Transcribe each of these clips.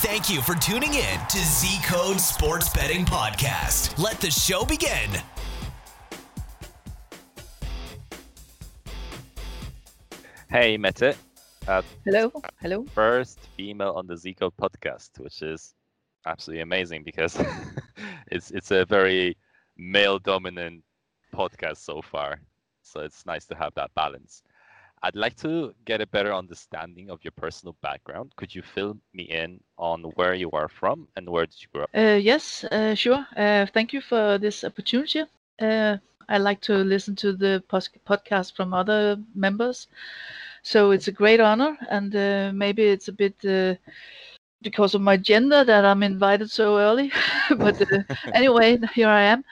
Thank you for tuning in to Z Code Sports Betting Podcast. Let the show begin. Hey, Mette. Hello. First female on the Z Code Podcast, which is absolutely amazing because it's a very male-dominant podcast so far. So it's nice to have that balance. I'd like to get a better understanding of your personal background. Could you fill me in on where you are from and where did you grow up? Yes, sure. Thank you for this opportunity. I like to listen to the podcast from other members. So it's a great honor. And maybe it's a bit because of my gender that I'm invited so early. But anyway, here I am.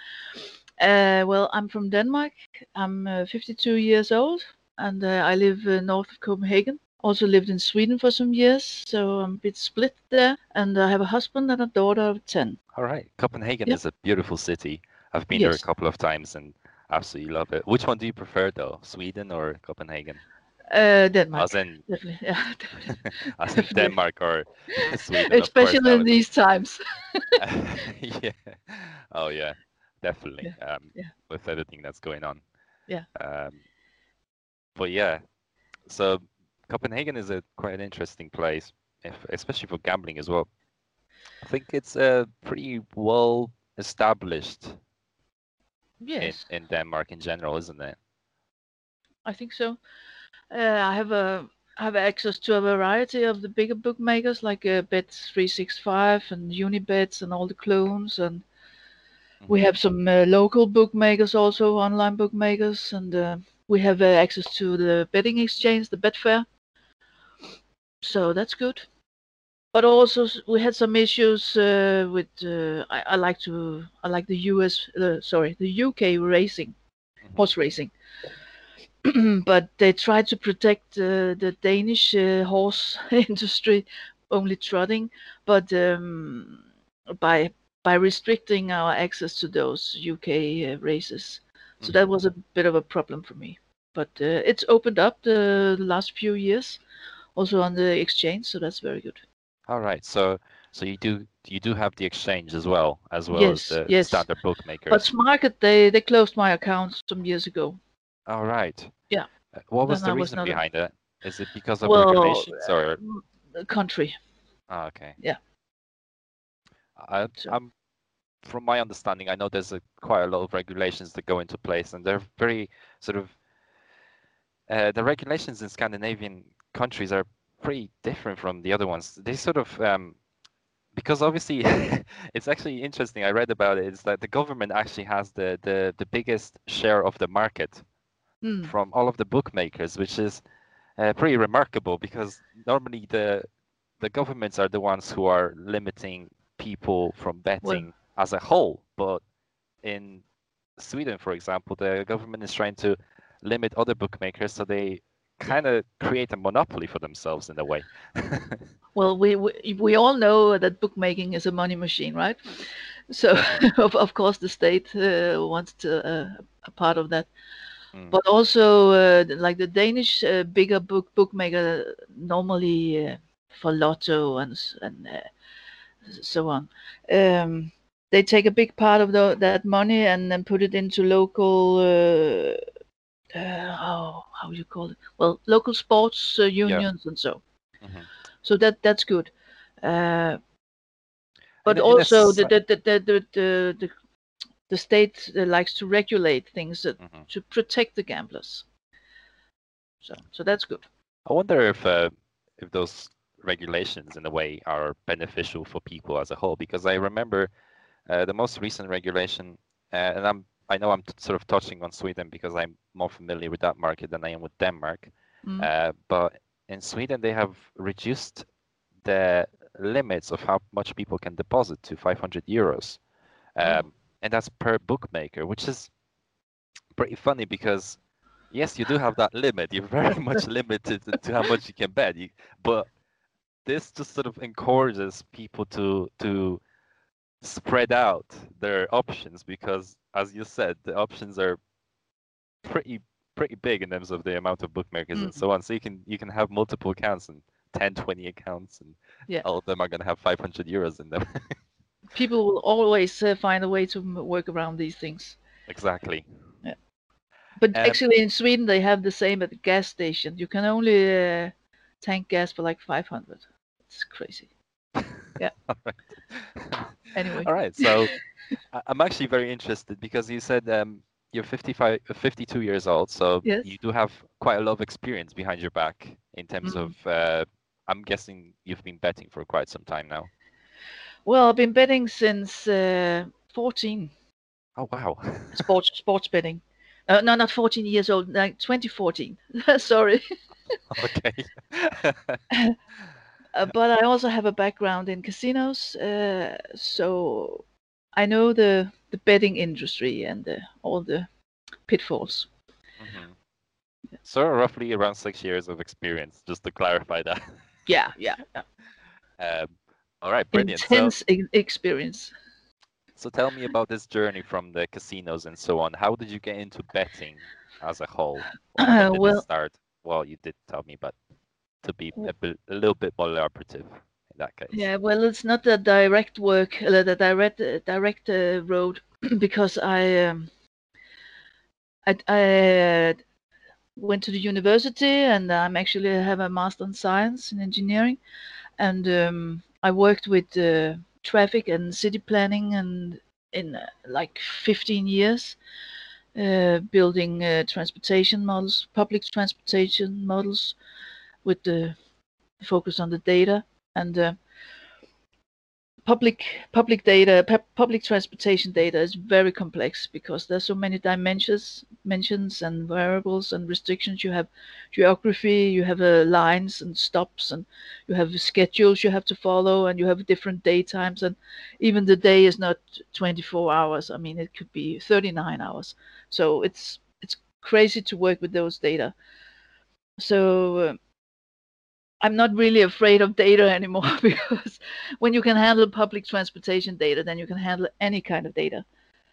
Well, I'm from Denmark. I'm 52 years old. And I live north of Copenhagen. Also lived in Sweden for some years, so I'm a bit split there. And I have a husband and a daughter of 10. All right. Copenhagen is a beautiful city. I've been there a couple of times and absolutely love it. Which one do you prefer, though? Sweden or Copenhagen? Denmark. As in, definitely. Yeah. As in Denmark or Sweden, especially in these times. Yeah. Oh, yeah. Definitely. Yeah. With everything that's going on. Yeah. But yeah, so Copenhagen is quite an interesting place, especially for gambling as well. I think it's pretty well established in Denmark in general, isn't it? I think so. I have access to a variety of the bigger bookmakers like Bet365 and UniBet and all the clones. And we have some local bookmakers also, online bookmakers. And we have access to the betting exchange, the Betfair. So that's good. But also we had some issues with I like the UK racing, horse racing. But they tried to protect the Danish horse industry, only trotting, but by restricting our access to those UK races. So that was a bit of a problem for me. But it's opened up the last few years, also on the exchange, so that's very good. All right. So you do have the exchange as well as the standard bookmakers. But Smarket, they closed my account some years ago. All right. Yeah. What was the reason behind that? Is it because of regulations or the country? Oh, okay. Yeah. From my understanding, I know there's quite a lot of regulations that go into place, and they're very sort of the regulations in Scandinavian countries are pretty different from the other ones. They sort of because obviously it's actually interesting. I read about it. It's like the government actually has the biggest share of the market from all of the bookmakers, which is pretty remarkable because normally the governments are the ones who are limiting people from betting. Well, as a whole, but in Sweden, for example, the government is trying to limit other bookmakers, so they kind of create a monopoly for themselves in a way. Well, we all know that bookmaking is a money machine, right? So, of course, the state wants to a part of that. But also, like the Danish bigger bookmaker, normally for lotto and so on. They take a big part of that money and then put it into local, how you call it? Well, local sports unions and so. Mm-hmm. So that's good. But also the state likes to regulate things to protect the gamblers. So that's good. I wonder if those regulations in a way are beneficial for people as a whole, because I remember. The most recent regulation, and I know I'm sort of touching on Sweden because I'm more familiar with that market than I am with Denmark. But in Sweden, they have reduced the limits of how much people can deposit to 500 euros. And that's per bookmaker, which is pretty funny because, yes, you do have that limit. You're very much limited to how much you can bet. But this just sort of encourages people to spread out their options because, as you said, the options are pretty big in terms of the amount of bookmakers and so on. So you can have multiple accounts and 10, 20 accounts, and all of them are going to have 500 euros in them. People will always find a way to work around these things. Exactly. Yeah. But actually in Sweden, they have the same at the gas station. You can only tank gas for like 500. It's crazy. Yeah. All right. Anyway. All right. So I'm actually very interested because you said you're 52 years old. So you do have quite a lot of experience behind your back in terms of, I'm guessing you've been betting for quite some time now. Well, I've been betting since 14. Oh, wow. Sports betting. No, not 14 years old, like 2014. Sorry. Okay. But I also have a background in casinos, so I know the betting industry and all the pitfalls. Mm-hmm. Yeah. So roughly around 6 years of experience, just to clarify that. Yeah. All right, brilliant. Intense experience. So tell me about this journey from the casinos and so on. How did you get into betting as a whole? When did it start? Well, you did tell me, but to be a little bit more elaborative in that case. Yeah, well, it's not the direct work, the direct road, because I went to the university and I'm actually have a master in science and engineering, and I worked with traffic and city planning and in like 15 years building transportation models, public transportation models with the focus on the data and public data. Public transportation data is very complex because there's so many dimensions and variables and restrictions. You have geography, you have lines and stops, and you have schedules you have to follow, and you have different daytimes, and even the day is not 24 hours. I mean, it could be 39 hours. So it's crazy to work with those data. So I'm not really afraid of data anymore, because when you can handle public transportation data, then you can handle any kind of data.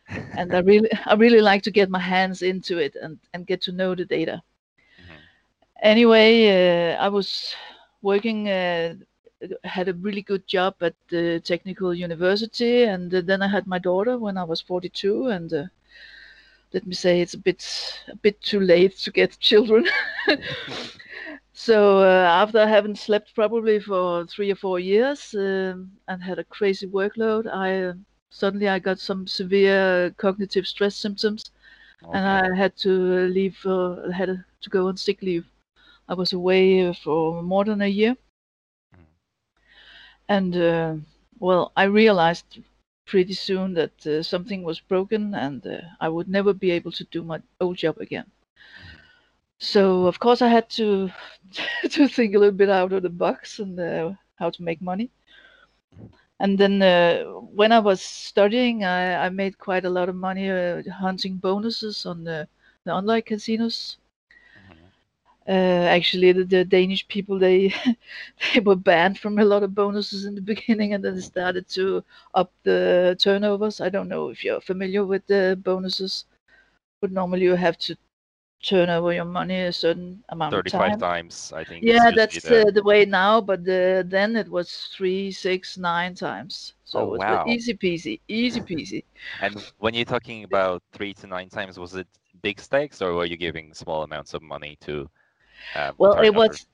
And I really like to get my hands into it and get to know the data. Mm-hmm. Anyway, I was working, had a really good job at the technical university, and then I had my daughter when I was 42, and let me say it's a bit too late to get children. So after I haven't slept probably for 3 or 4 years and had a crazy workload, I suddenly got some severe cognitive stress symptoms, and I had to leave. Had to go on sick leave. I was away for more than a year, and well, I realized pretty soon that something was broken, and I would never be able to do my old job again. So of course I had to think a little bit out of the box and how to make money. And then when I was studying, I made quite a lot of money hunting bonuses on the online casinos. Actually, the Danish people, they were banned from a lot of bonuses in the beginning, and then they started to up the turnovers. I don't know if you're familiar with the bonuses, but normally you have to turn over your money a certain amount of time. 35 times, I think. Yeah, that's the way now, but then it was 3, 6, 9 times. So it was easy peasy, easy peasy. And when you're talking about 3 to 9 times, was it big stakes, or were you giving small amounts of money to? Well, it was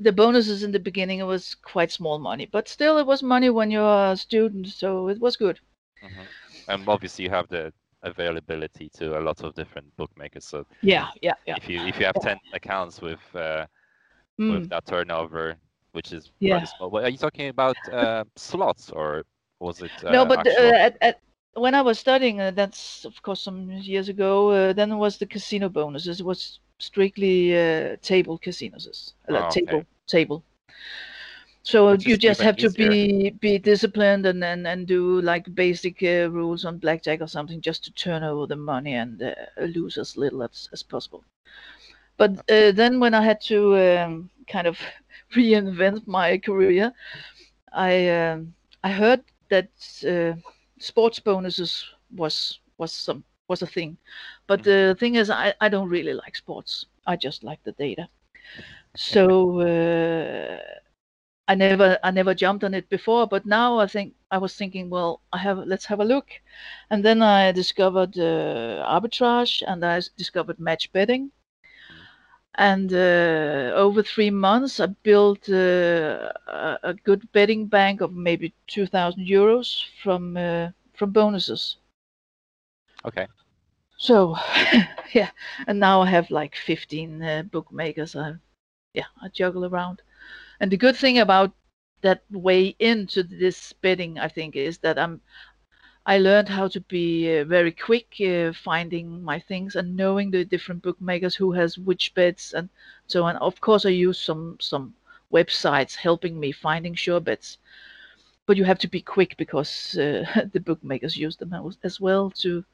the bonuses in the beginning. It was quite small money, but still, it was money when you're a student, so it was good. Mm-hmm. And obviously, you have the availability to a lot of different bookmakers, so yeah if you have 10 accounts with that turnover, which is rather small. Well, are you talking about slots, or was it no, but when I was studying, that's of course some years ago, then it was the casino bonuses. It was strictly table casinos, table. So you just have to be disciplined and do like basic rules on blackjack or something, just to turn over the money and lose as little as possible. But then when I had to kind of reinvent my career, I heard that sports bonuses was a thing. But the thing is, I don't really like sports. I just like the data. So I never jumped on it before, but now I was thinking, well, let's have a look, and then I discovered arbitrage, and I discovered match betting, and over 3 months I built a good betting bank of maybe 2,000 euros from bonuses. Okay. So, yeah, and now I have like 15 bookmakers. I juggle around. And the good thing about that way into this betting, I think, is that I learned how to be very quick finding my things and knowing the different bookmakers who has which bets and so on. Of course, I use some websites helping me finding sure bets, but you have to be quick because the bookmakers use them as well to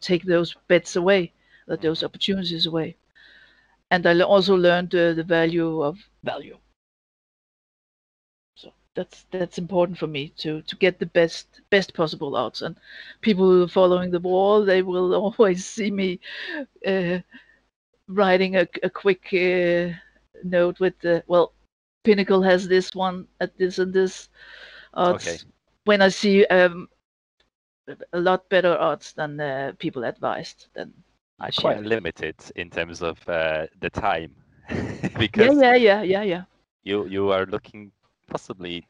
take those bets away, those opportunities away. And I also learned the value of value. So that's important for me to get the best possible odds. And people following the ball, they will always see me writing a quick note with Pinnacle has this one at this and this odds. Okay. When I see a lot better odds than people advised, then I share. Quite limited in terms of the time, because yeah. You are looking possibly,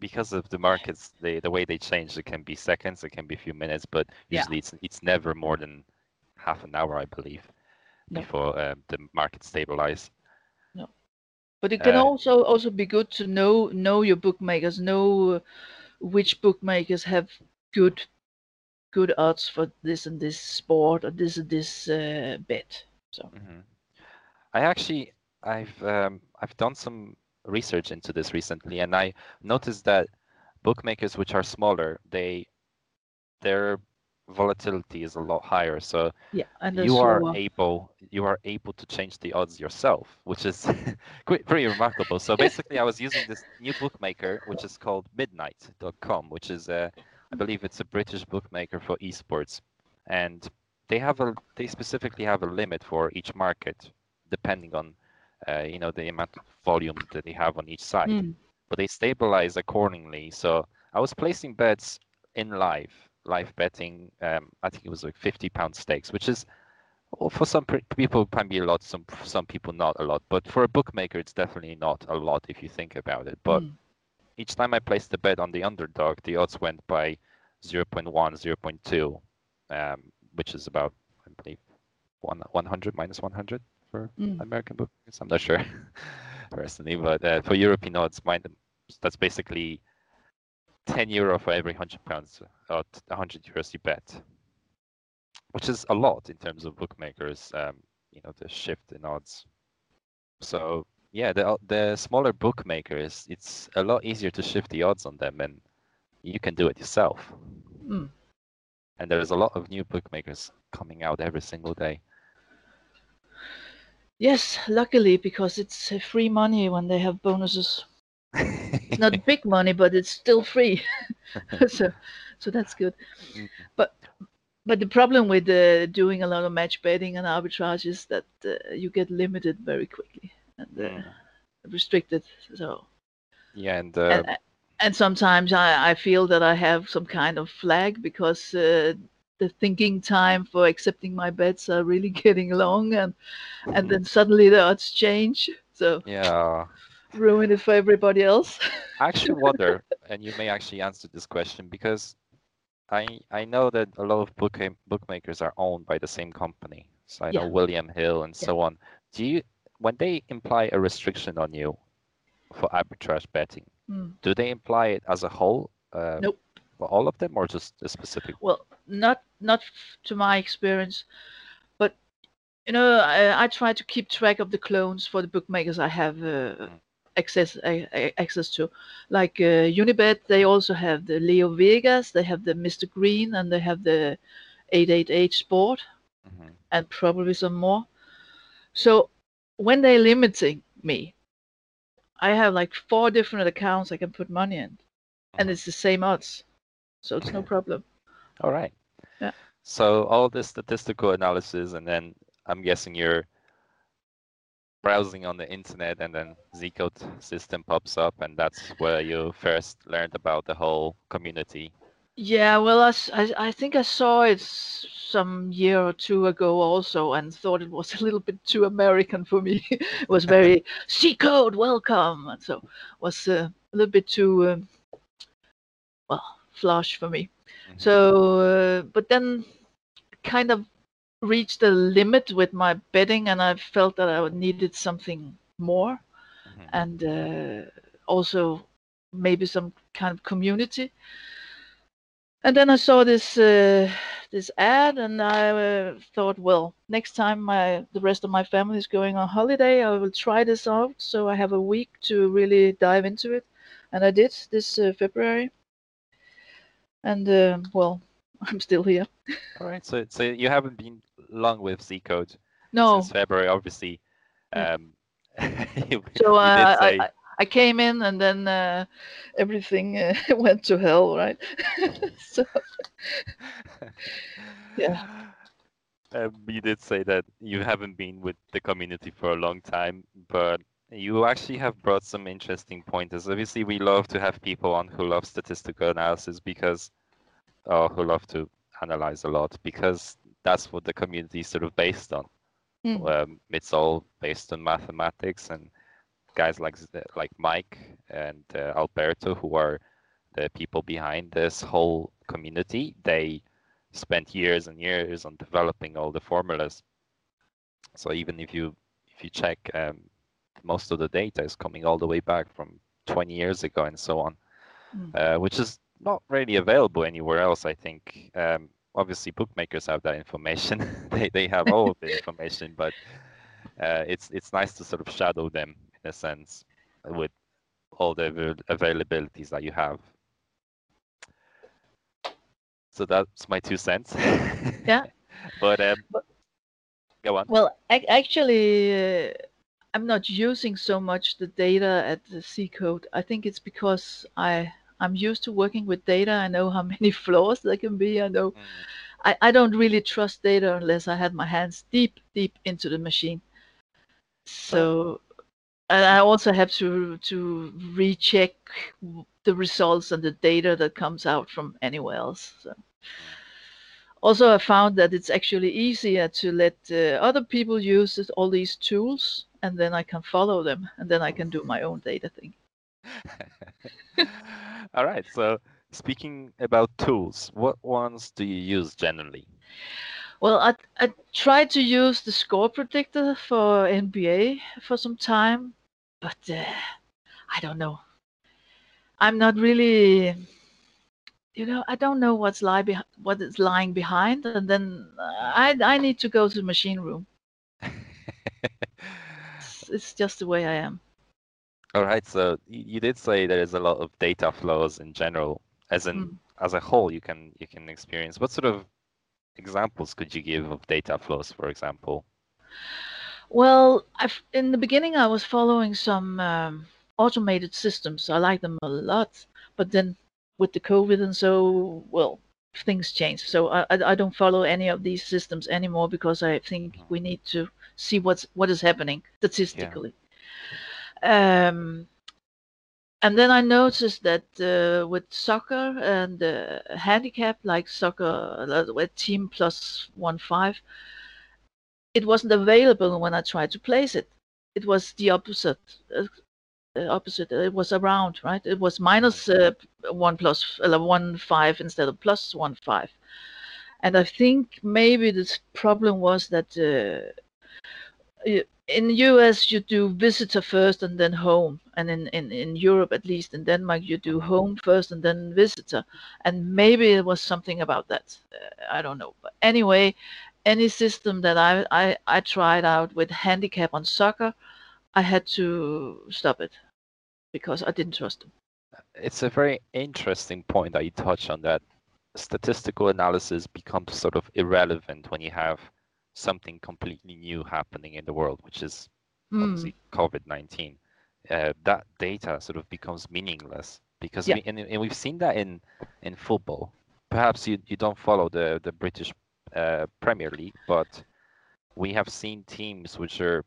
because of the markets, the way they change. It can be seconds, it can be a few minutes, but usually it's never more than half an hour, I believe, before the market stabilizes. No, but it can also be good to know your bookmakers, know which bookmakers have good odds for this and this sport or this and this bet. So I've done some research into this recently, and I noticed that bookmakers which are smaller, their volatility is a lot higher. So you are able to change the odds yourself, which is pretty remarkable. So basically, I was using this new bookmaker which is called Midnight.com, which is I believe it's a British bookmaker for esports, and they specifically have a limit for each market, depending on the amount of volume that they have on each side. But they stabilize accordingly. So I was placing bets in live betting. I think it was like £50 stakes, which is for some people can be a lot, some people not a lot, but for a bookmaker it's definitely not a lot if you think about it. But each time I placed the bet on the underdog, the odds went by 0.1, 0.2, which is about, I believe, -100 for American bookmakers. I'm not sure personally, but for European odds, that's basically €10 for every £100 or €100 you bet, which is a lot in terms of bookmakers. The shift in odds. So. Yeah, the smaller bookmakers, it's a lot easier to shift the odds on them, and you can do it yourself. And there's a lot of new bookmakers coming out every single day. Yes, luckily, because it's free money when they have bonuses. It's not big money, but it's still free. so that's good. But the problem with doing a lot of match betting and arbitrage is that you get limited very quickly. And restricted, so yeah, and sometimes I feel that I have some kind of flag because the thinking time for accepting my bets are really getting long, and then suddenly the odds change, so yeah, ruin it for everybody else. I actually wonder, and you may actually answer this question, because I know that a lot of bookmakers are owned by the same company, so I know William Hill and so on. Do you? When they imply a restriction on you for arbitrage betting, do they imply it as a whole? Nope. For all of them, or just a specific? Well, not to my experience, but I try to keep track of the clones for the bookmakers I have access to. Like UniBet, they also have the Leo Vegas, they have the Mr. Green, and they have the 888 Sport, and probably some more. So. When they're limiting me, I have like 4 different accounts I can put money in, and it's the same odds, so it's no problem. All right. Yeah. So all this statistical analysis, and then I'm guessing you're browsing on the internet, and then Z Code system pops up, and that's where you first learned about the whole community. Yeah, well, I think I saw it some year or two ago also, and thought it was a little bit too American for me. It was very Z Code welcome, and so was a little bit too flash for me. Mm-hmm. So, but then kind of reached the limit with my betting, and I felt that I needed something more, mm-hmm. and also maybe some kind of community. And then I saw this ad, and I thought, well, next time the rest of my family is going on holiday, I will try this out. So I have a week to really dive into it, and I did this February. And I'm still here. All right. So you haven't been long with Z Code. No. Since February, obviously. I came in, and then everything went to hell, right? So, yeah. You did say that you haven't been with the community for a long time, but you actually have brought some interesting pointers. Obviously, we love to have people on who love statistical analysis who love to analyze a lot, because that's what the community is sort of based on. Mm. It's all based on mathematics, and guys like Mike and Alberto, who are the people behind this whole community, they spent years and years on developing all the formulas. So even if you check, most of the data is coming all the way back from 20 years ago and so on, which is not really available anywhere else, I think. Obviously, bookmakers have that information. they have all of the information, but it's nice to sort of shadow them, in a sense, with all the availabilities that you have. So that's my 2 cents. Yeah. But go on. Well, actually, I'm not using so much the data at the Z Code. I think it's because I'm used to working with data. I know how many flaws there can be. I know I don't really trust data unless I had my hands deep into the machine. So. And I also have to recheck the results and the data that comes out from anywhere else. So. Also, I found that it's actually easier to let other people use all these tools, and then I can follow them, and then I can do my own data thing. All right. So speaking about tools, what ones do you use generally? Well, I tried to use the score predictor for NBA for some time, but I don't know. I'm not really, I don't know what is lying behind, and then I need to go to the machine room. It's just the way I am. All right. So you did say there is a lot of data flaws in general, as a whole. You can experience. What sort of examples could you give of data flows, for example? Well, in the beginning, I was following some automated systems. I like them a lot, but then with the COVID and so, well, things changed. So I don't follow any of these systems anymore, because I think we need to see what is happening statistically. Yeah. And then I noticed that with soccer and handicap, like soccer with team +1.5, it wasn't available when I tried to place it. It was the opposite. It was around, right? It was minus 1.5 instead of +1.5. And I think maybe this problem was that in the US, you do visitor first and then home. And in Europe, at least in Denmark, you do home first and then visitor. And maybe it was something about that. I don't know. But anyway, any system that I tried out with handicap on soccer, I had to stop it because I didn't trust them. It's a very interesting point that you touch on, that statistical analysis becomes sort of irrelevant when you have something completely new happening in the world, which is obviously COVID-19. That data sort of becomes meaningless, because we've seen that in football. Perhaps you don't follow the British Premier League, but we have seen teams which are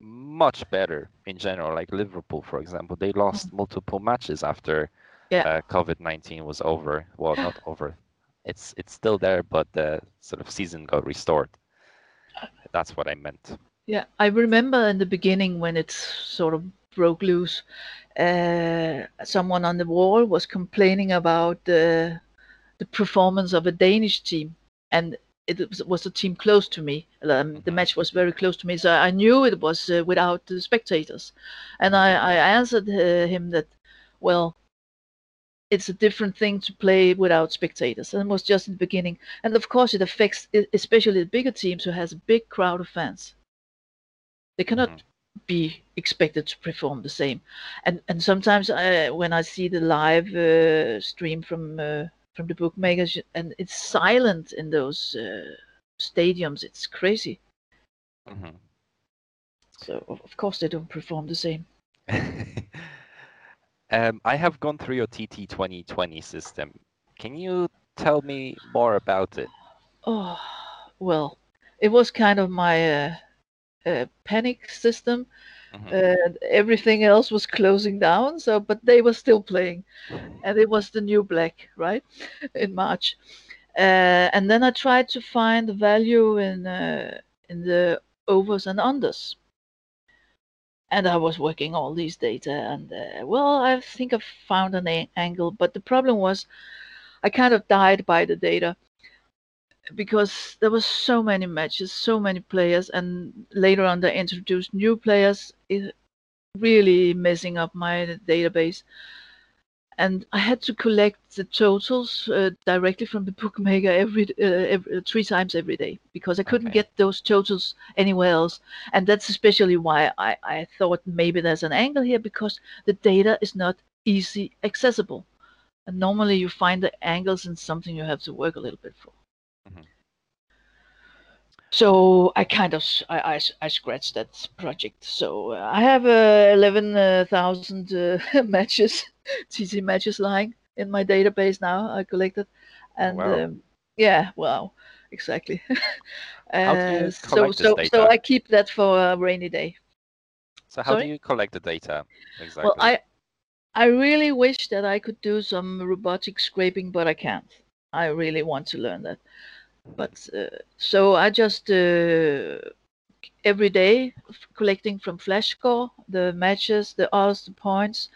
much better in general. Like Liverpool, for example, they lost multiple matches after COVID-19 was over. Well, not over. It's still there, but the sort of season got restored. That's what I meant. Yeah, I remember in the beginning when it sort of broke loose, someone on the wall was complaining about the performance of a Danish team, and it was a team close to me. The match was very close to me, so I knew it was without the spectators. And I answered him that, well, it's a different thing to play without spectators. And it was just in the beginning. And of course, it affects especially the bigger teams who has a big crowd of fans. They cannot be expected to perform the same. And sometimes when I see the live stream from the bookmakers, and it's silent in those stadiums, it's crazy. So of course they don't perform the same. I have gone through your TT 2020 system. Can you tell me more about it? Oh, well, it was kind of my panic system. Everything else was closing down, but they were still playing, and it was the new black, right, in March. And then I tried to find the value in the overs and unders. And I was working all these data, and I think I found an angle, but the problem was I kind of died by the data because there were so many matches, so many players, and later on they introduced new players, really messing up my database. And I had to collect the totals directly from the bookmaker three times every day, because I couldn't get those totals anywhere else. And that's especially why I thought maybe there's an angle here, because the data is not easy accessible. And normally you find the angles in something you have to work a little bit for. So I kind of I scratched that project. So I have 11,000 matches, TT matches lying in my database now. I collected, and exactly. How do you collect this data? So I keep that for a rainy day. So how do you collect the data exactly? Well, I really wish that I could do some robotic scraping, but I can't. I really want to learn that. But so I just every day collecting from Flashscore the matches, the odds, the points,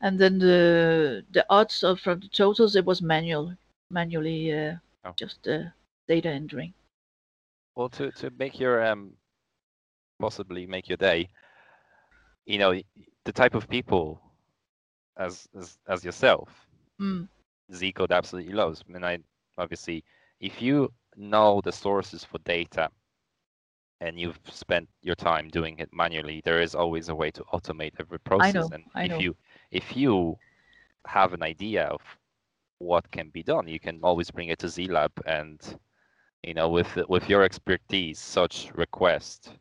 and then the odds from the totals. It was manually just data entering. Well, to make your possibly make your day, you know, the type of people as yourself, Z Code absolutely loves. I mean, obviously if you know the sources for data and you've spent your time doing it manually, there is always a way to automate every process. I know. If you have an idea of what can be done, you can always bring it to ZLab, and you know, with your expertise, such request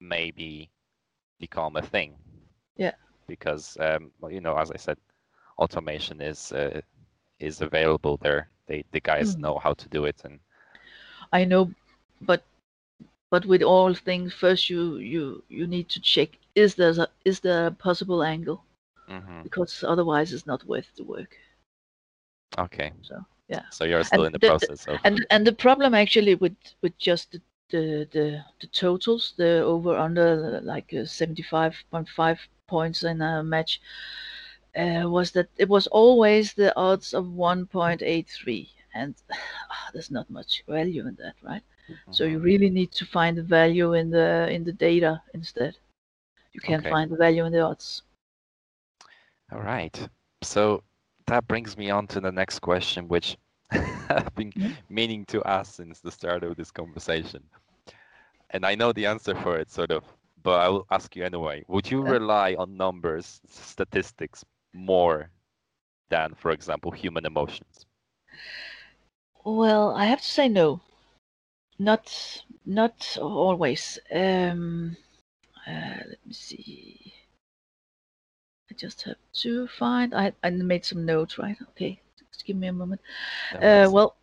maybe become a thing. Yeah. Because you know, as I said, automation is available there. The guys know how to do it, and I know, but with all things, first you need to check is there a possible angle, because otherwise it's not worth the work. Okay. So yeah. So you're still in the process. And the problem actually with just the totals, the over under like 75.5 points in a match, was that it was always the odds of 1.83. And there's not much value in that, right? So you really need to find the value in the data instead. You can't find the value in the odds. All right. So that brings me on to the next question, which I've been meaning to ask since the start of this conversation. And I know the answer for it, sort of, but I will ask you anyway. Would you rely on numbers, statistics, more than, for example, human emotions? Well, I have to say no. Not always. Let me see. I just have to find. I made some notes, right? Okay, just give me a moment. Well,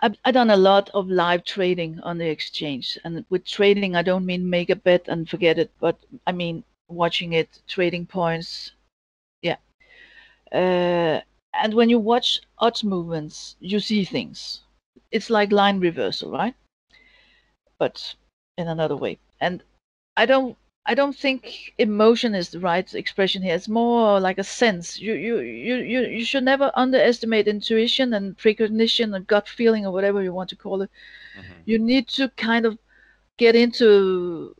I've done a lot of live trading on the exchange, and with trading, I don't mean make a bet and forget it, but I mean watching it, trading points. Yeah. And when you watch odds movements, you see things. It's like line reversal, right? But in another way. And I don't think emotion is the right expression here. It's more like a sense. You should never underestimate intuition and precognition and gut feeling or whatever you want to call it. Mm-hmm. You need to kind of get into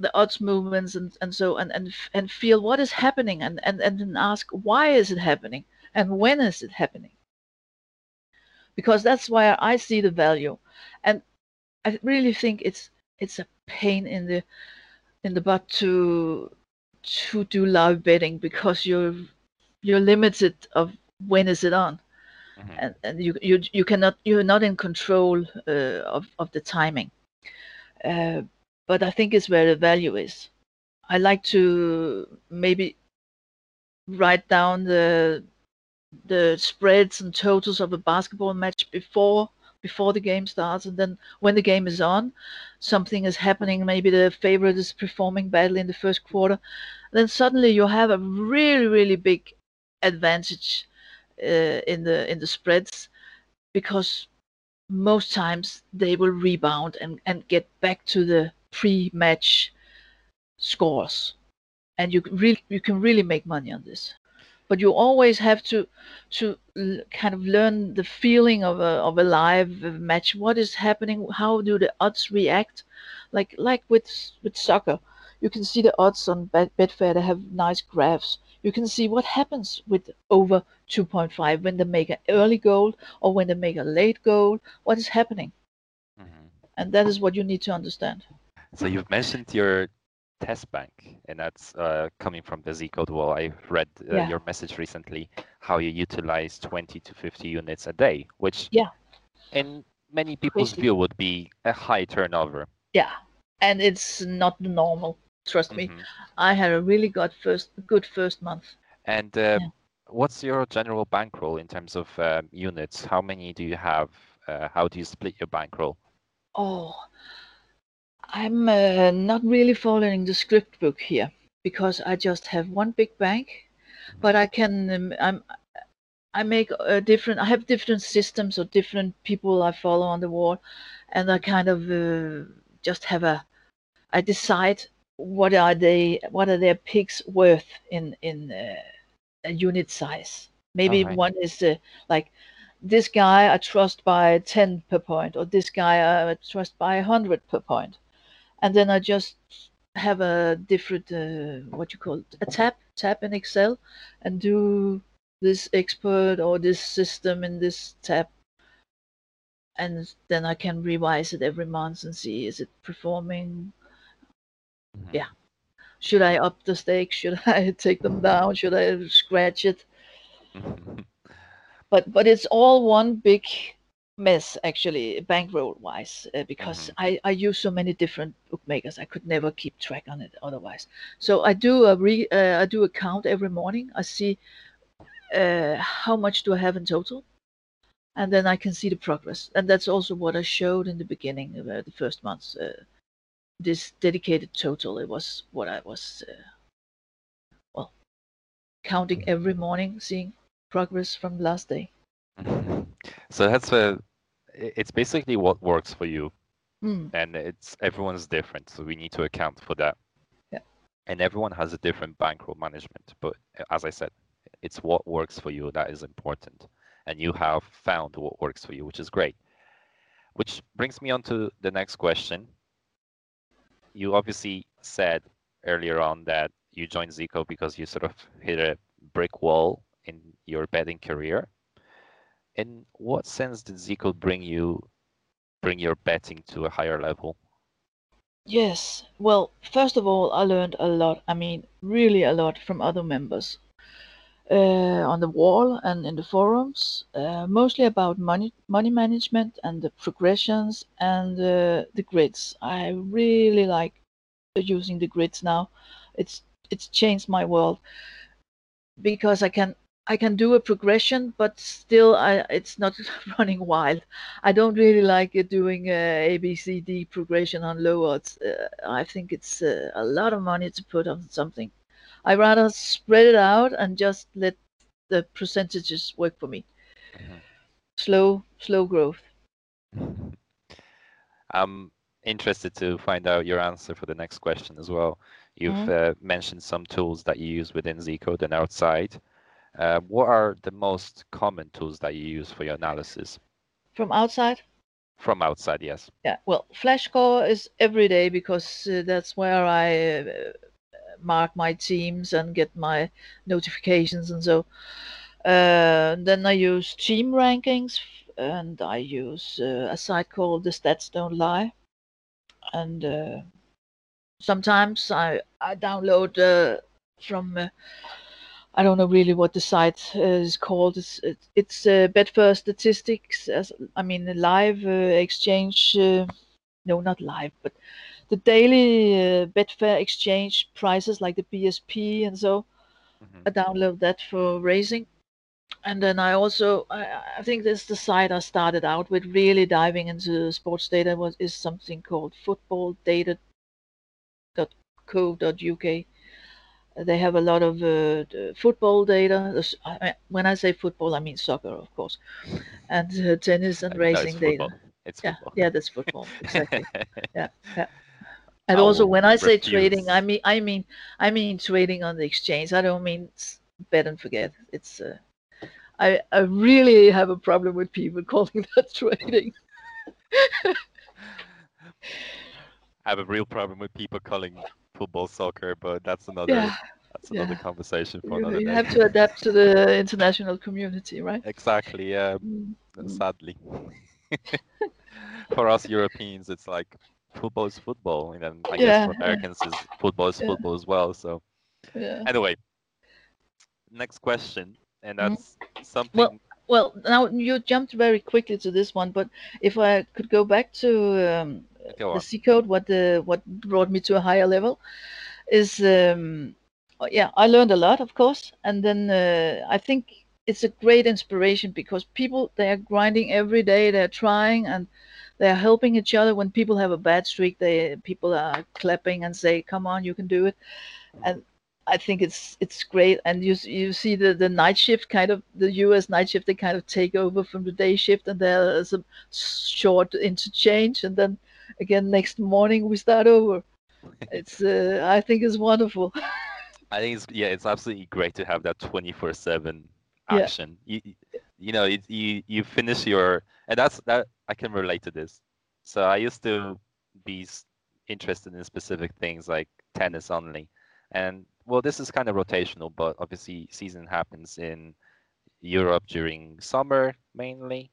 the odds movements and feel what is happening and then ask, why is it happening and when is it happening? Because that's where I see the value. And I really think it's a pain in the butt to do live betting, because you're limited of when is it on. Mm-hmm. And you're not in control of the timing. But I think it's where the value is. I like to maybe write down the spreads and totals of a basketball match before the game starts, and then when the game is on, something is happening. Maybe the favorite is performing badly in the first quarter. Then suddenly you have a really, really big advantage in the spreads, because most times they will rebound and get back to the pre-match scores, and you can really make money on this. But you always have to kind of learn the feeling of a live match. What is happening? How do the odds react? Like with soccer, you can see the odds on Betfair. They have nice graphs. You can see what happens with over 2.5 when they make an early goal or when they make a late goal. What is happening? Mm-hmm. And that is what you need to understand. So you've mentioned your test bank, and that's coming from the Z Code wall. I read your message recently, how you utilize 20 to 50 units a day, which in many people's view would be a high turnover. Yeah, and it's not normal. Trust mm-hmm. me, I had a really good first month. And what's your general bankroll in terms of units? How many do you have? How do you split your bankroll? Oh, I'm not really following the script book here, because I just have one big bank, but I can I have different systems or different people I follow on the wall, and I kind of just have I decide what are their picks worth in a unit size. Maybe one is like, this guy I trust by 10 per point, or this guy I trust by 100 per point. And then I just have a different, a tab in Excel, and do this expert or this system in this tab. And then I can revise it every month and see, is it performing? Yeah. Should I up the stakes? Should I take them down? Should I scratch it? But it's all one big mess, actually, bankroll wise, because I use so many different bookmakers, I could never keep track on it otherwise. So I do a count every morning. I see how much do I have in total, and then I can see the progress. And that's also what I showed in the beginning of the first month. This dedicated total, it was what I was counting every morning, seeing progress from last day. So that's it's basically what works for you, and it's everyone's different. So we need to account for that. Yeah. And everyone has a different bankroll management. But as I said, it's what works for you that is important, and you have found what works for you, which is great. Which brings me on to the next question. You obviously said earlier on that you joined Z Code because you sort of hit a brick wall in your betting career. In what sense did Z Code bring your betting to a higher level? Yes. Well, first of all, I learned a lot. I mean, really a lot from other members on the wall and in the forums, mostly about money management and the progressions and the grids. I really like using the grids now. It's changed my world, because I can I can do a progression, but still it's not running wild. I don't really like doing A, B, C, D progression on low odds. I think it's a lot of money to put on something. I rather spread it out and just let the percentages work for me. Mm-hmm. Slow growth. I'm interested to find out your answer for the next question as well. You've mentioned some tools that you use within Z Code and outside. What are the most common tools that you use for your analysis? From outside? From outside, yes. Yeah, well, Flashscore is every day because that's where I mark my teams and get my notifications and so. Then I use Team Rankings, and I use a site called The Stats Don't Lie. And sometimes I download from... I don't know really what the site is called. It's Betfair statistics. Live exchange. No, not live, but the daily Betfair exchange prices, like the BSP and so. Mm-hmm. I download that for racing, and then I also I think this the site I started out with really diving into sports data is something called footballdata.co.uk. They have a lot of football data. When I say football, I mean soccer, of course, and tennis and racing data. Yeah, that's football. Exactly. Yeah. And also, when I say trading, I mean trading on the exchange. I don't mean bet and forget. It's I really have a problem with people calling that trading. I have a real problem with people calling football soccer, but that's another conversation for another day. You have to adapt to the international community, right? Exactly, yeah. Sadly. For us Europeans, it's like football is football, and then I guess for Americans is football is football as well. So anyway, next question, and that's something. Well, now you jumped very quickly to this one, but if I could go back to the C code, what brought me to a higher level is, I learned a lot, of course, and then I think it's a great inspiration because people, they are grinding every day, they're trying and they're helping each other. When people have a bad streak, people are clapping and say, "Come on, you can do it," and I think it's great. And you see the night shift, kind of the US night shift, they kind of take over from the day shift, and there's a short interchange, and then again next morning we start over. It's I think it's wonderful. I think it's absolutely great to have that 24/7 action. You finish your, and that's I can relate to this. So I used to be interested in specific things like tennis only, and well, this is kind of rotational, but obviously season happens in Europe during summer mainly,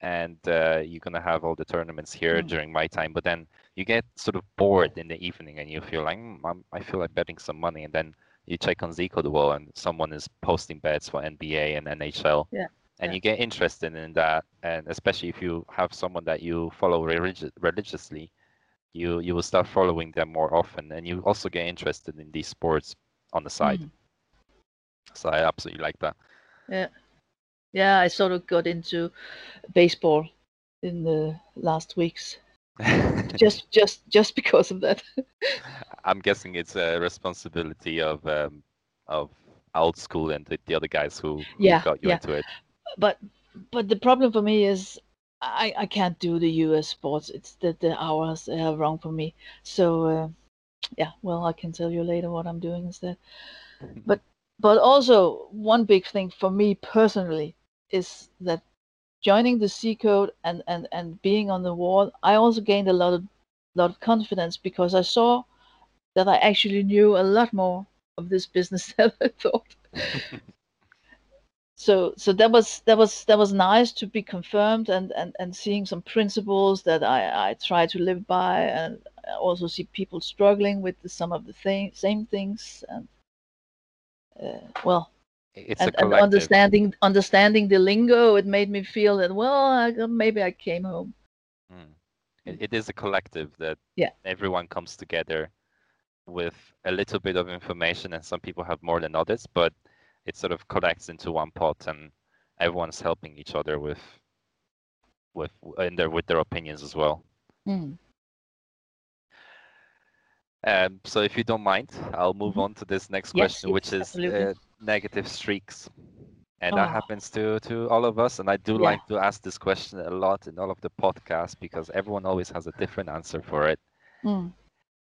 and you're going to have all the tournaments here during my time, but then you get sort of bored in the evening and you feel like, I feel like betting some money, and then you check on Z Code World and someone is posting bets for NBA and NHL, and you get interested in that, and especially if you have someone that you follow religiously, you will start following them more often, and you also get interested in these sports on the side. So I absolutely like that. Yeah, I sort of got into baseball in the last weeks, just because of that. I'm guessing it's a responsibility of old school and the other guys who got you into it. But the problem for me is I can't do the US sports. It's that the hours are wrong for me. So I can tell you later what I'm doing instead. But also one big thing for me personally is that joining the C code and being on the wall, I also gained a lot of confidence because I saw that I actually knew a lot more of this business than I thought. So that was nice to be confirmed and seeing some principles that I try to live by, and I also see people struggling with some of the same things, and and understanding the lingo, it made me feel that maybe I came home. It is a collective that everyone comes together with a little bit of information, and some people have more than others, but it sort of collects into one pot, and everyone's helping each other with their opinions as well. Mm. So if you don't mind, I'll move on to this next question, which is negative streaks. And that happens to all of us. And I do like to ask this question a lot in all of the podcasts, because everyone always has a different answer for it. Mm.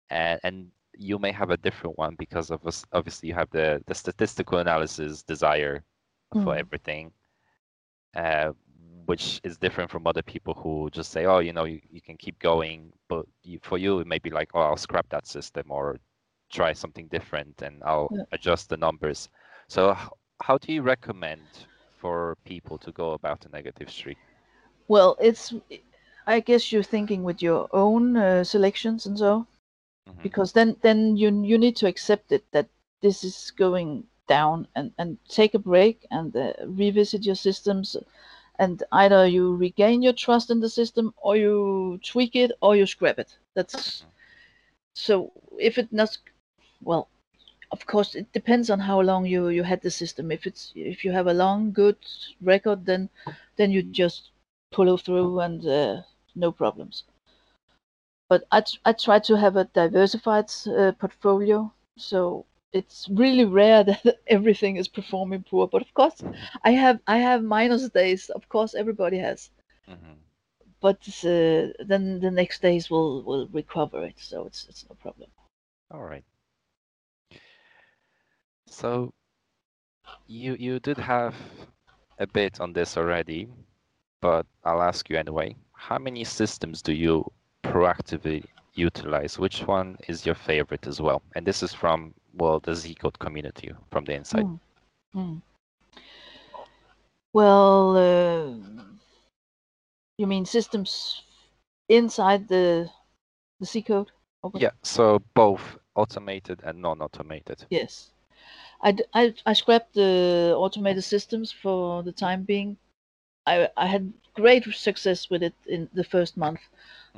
And you may have a different one because of us. Obviously, you have the statistical analysis desire for everything, which is different from other people who just say, oh, you know, you can keep going. But for you, it may be like, oh, I'll scrap that system or try something different and I'll adjust the numbers. So how do you recommend for people to go about a negative streak? Well, I guess you're thinking with your own selections and so, because then you need to accept it, that this is going down, and take a break and revisit your systems. And either you regain your trust in the system, or you tweak it, or you scrap it. That's so if it not, well, of course, it depends on how long you had the system. If you have a long, good record, then you just pull through and no problems. But I try to have a diversified portfolio, so it's really rare that everything is performing poor. But of course, I have minus days. Of course, everybody has. Mm-hmm. But then the next days will recover it, so it's no problem. All right. So you did have a bit on this already, but I'll ask you anyway. How many systems do you proactively utilize? Which one is your favorite as well? And this is from, well, the Z Code community from the inside. Well, you mean systems inside the Z Code? Okay. Yeah, so both automated and non-automated. Yes. I scrapped the automated systems for the time being. I had great success with it in the first month,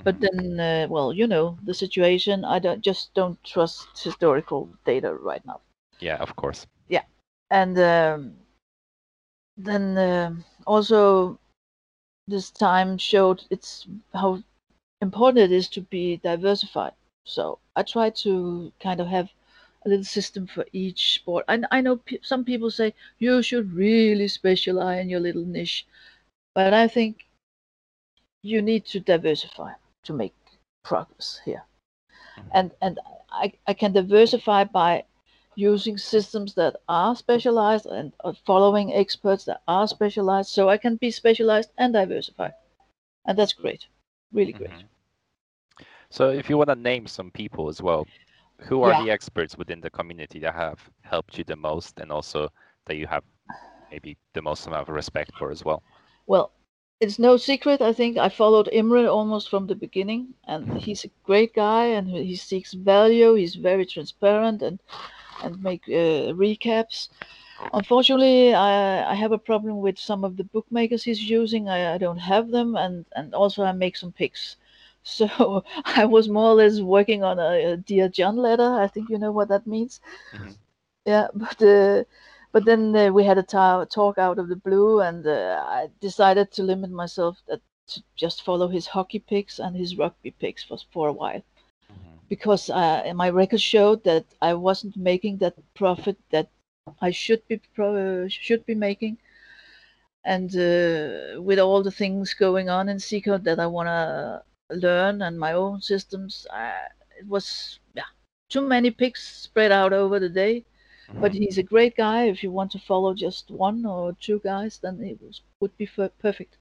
but then, well, you know, the situation, I just don't trust historical data right now. Yeah, of course. Yeah. And then also this time showed how important it is to be diversified. So I try to kind of have a little system for each sport. And I know some people say you should really specialize in your little niche, but I think you need to diversify to make progress here. And I can diversify by using systems that are specialized and following experts that are specialized. So I can be specialized and diversified, and that's great, really great. So if you want to name some people as well, who are the experts within the community that have helped you the most, and also that you have maybe the most amount of respect for as well? Well, it's no secret. I think I followed Imran almost from the beginning, and he's a great guy, and he seeks value. He's very transparent and make recaps. Unfortunately, I have a problem with some of the bookmakers he's using. I don't have them, and also I make some picks. So I was more or less working on a Dear John letter. I think you know what that means. Yeah, but then we had a talk out of the blue, and I decided to limit myself to just follow his hockey picks and his rugby picks for a while, because my record showed that I wasn't making that profit that I should be making. And with all the things going on in Z Code that I want to learn and my own systems, it was too many picks spread out over the day. But he's a great guy. If you want to follow just one or two guys, then it would be perfect.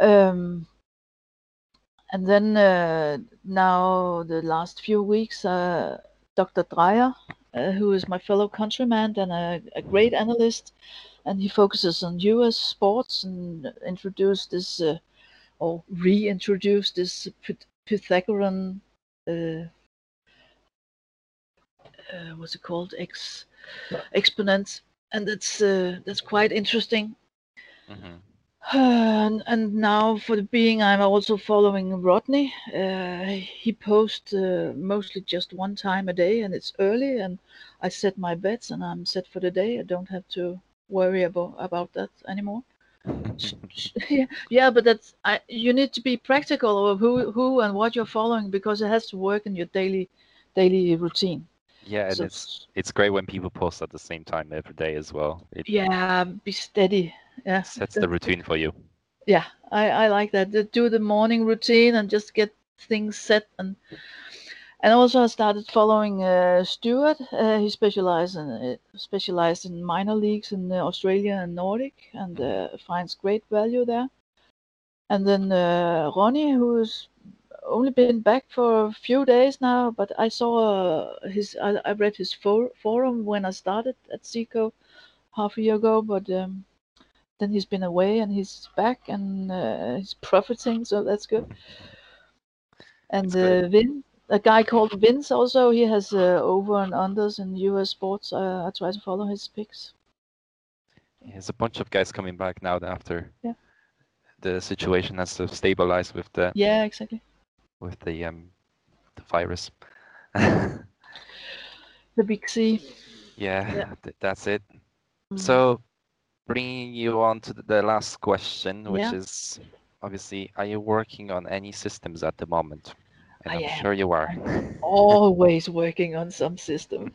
And then now the last few weeks, Dr. Dreyer, who is my fellow countryman and a great analyst, and he focuses on US sports, and introduced this or reintroduce this Pythagorean, what's it called, exponents, and that's quite interesting. And now for the being, I'm also following Rodney. He posts mostly just one time a day, and it's early, and I set my bets, and I'm set for the day. I don't have to worry about that anymore. Yeah, but that's you need to be practical of who and what you're following, because it has to work in your daily routine. Yeah, and so, it's great when people post at the same time every day as well. Be steady. Yeah, that's the routine for you. Yeah, I like that. Do the morning routine and just get things set. And also I started following Stuart. He specialized in minor leagues in Australia and Nordic, and finds great value there. And then Ronnie, who's only been back for a few days now, but I saw I read his forum when I started at Z Code half a year ago, but then he's been away and he's back, and he's profiting, so that's good. And Vince, a guy called Vince also, he has over and unders in US sports. I try to follow his picks. There's a bunch of guys coming back now after the situation has stabilized with the... Yeah, exactly. With the virus. The big C. Yeah. That's it. Mm. So bringing you on to the last question, which is obviously, are you working on any systems at the moment? And I'm sure you are. I'm always working on some system.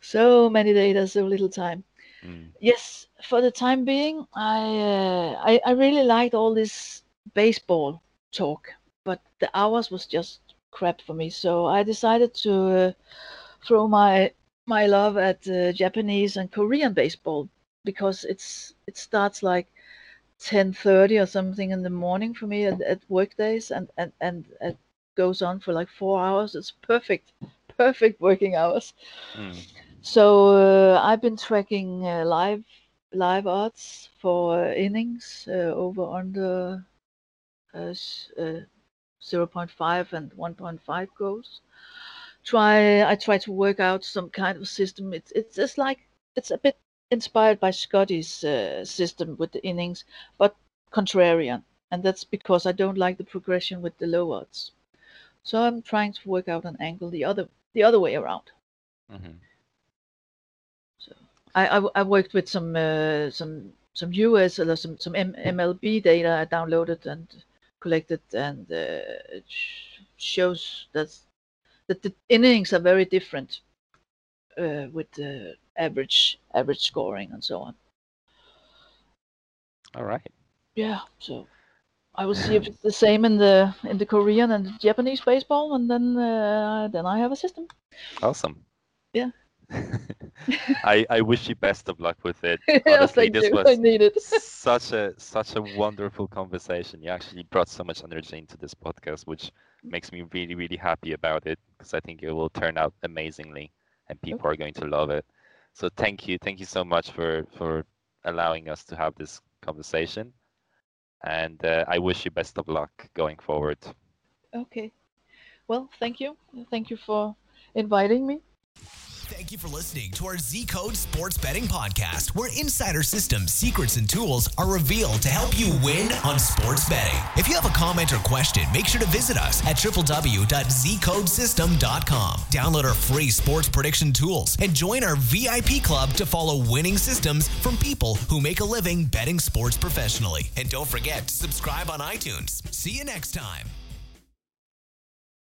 So many data, so little time. Mm. Yes, for the time being, I really liked all this baseball talk, but the hours was just crap for me. So I decided to throw my love at Japanese and Korean baseball, because it starts like 10:30 or something in the morning for me at work days, and it goes on for like 4 hours. It's perfect working hours. Mm. So I've been tracking live odds for innings over under 0.5 and 1.5 goals. I try to work out some kind of system. It's just like, it's a bit inspired by Scotty's system with the innings, but contrarian, and that's because I don't like the progression with the low odds. So I'm trying to work out an angle the other way around. Mm-hmm. So I worked with some US or some MLB data I downloaded and collected, and it shows that the innings are very different with the average scoring and so on. All right. Yeah. So I will see if it's the same in the Korean and the Japanese baseball, and then I have a system. Awesome. Yeah. I wish you best of luck with it. Honestly, yes, this was such a wonderful conversation. You actually brought so much energy into this podcast, which makes me really, really happy about it, because I think it will turn out amazingly, and people are going to love it. So thank you so much for allowing us to have this conversation, and I wish you best of luck going forward. Okay, well, thank you for inviting me. Thank you for listening to our Z Code Sports Betting Podcast, where insider systems, secrets, and tools are revealed to help you win on sports betting. If you have a comment or question, make sure to visit us at www.zcodesystem.com. Download our free sports prediction tools and join our VIP club to follow winning systems from people who make a living betting sports professionally. And don't forget to subscribe on iTunes. See you next time.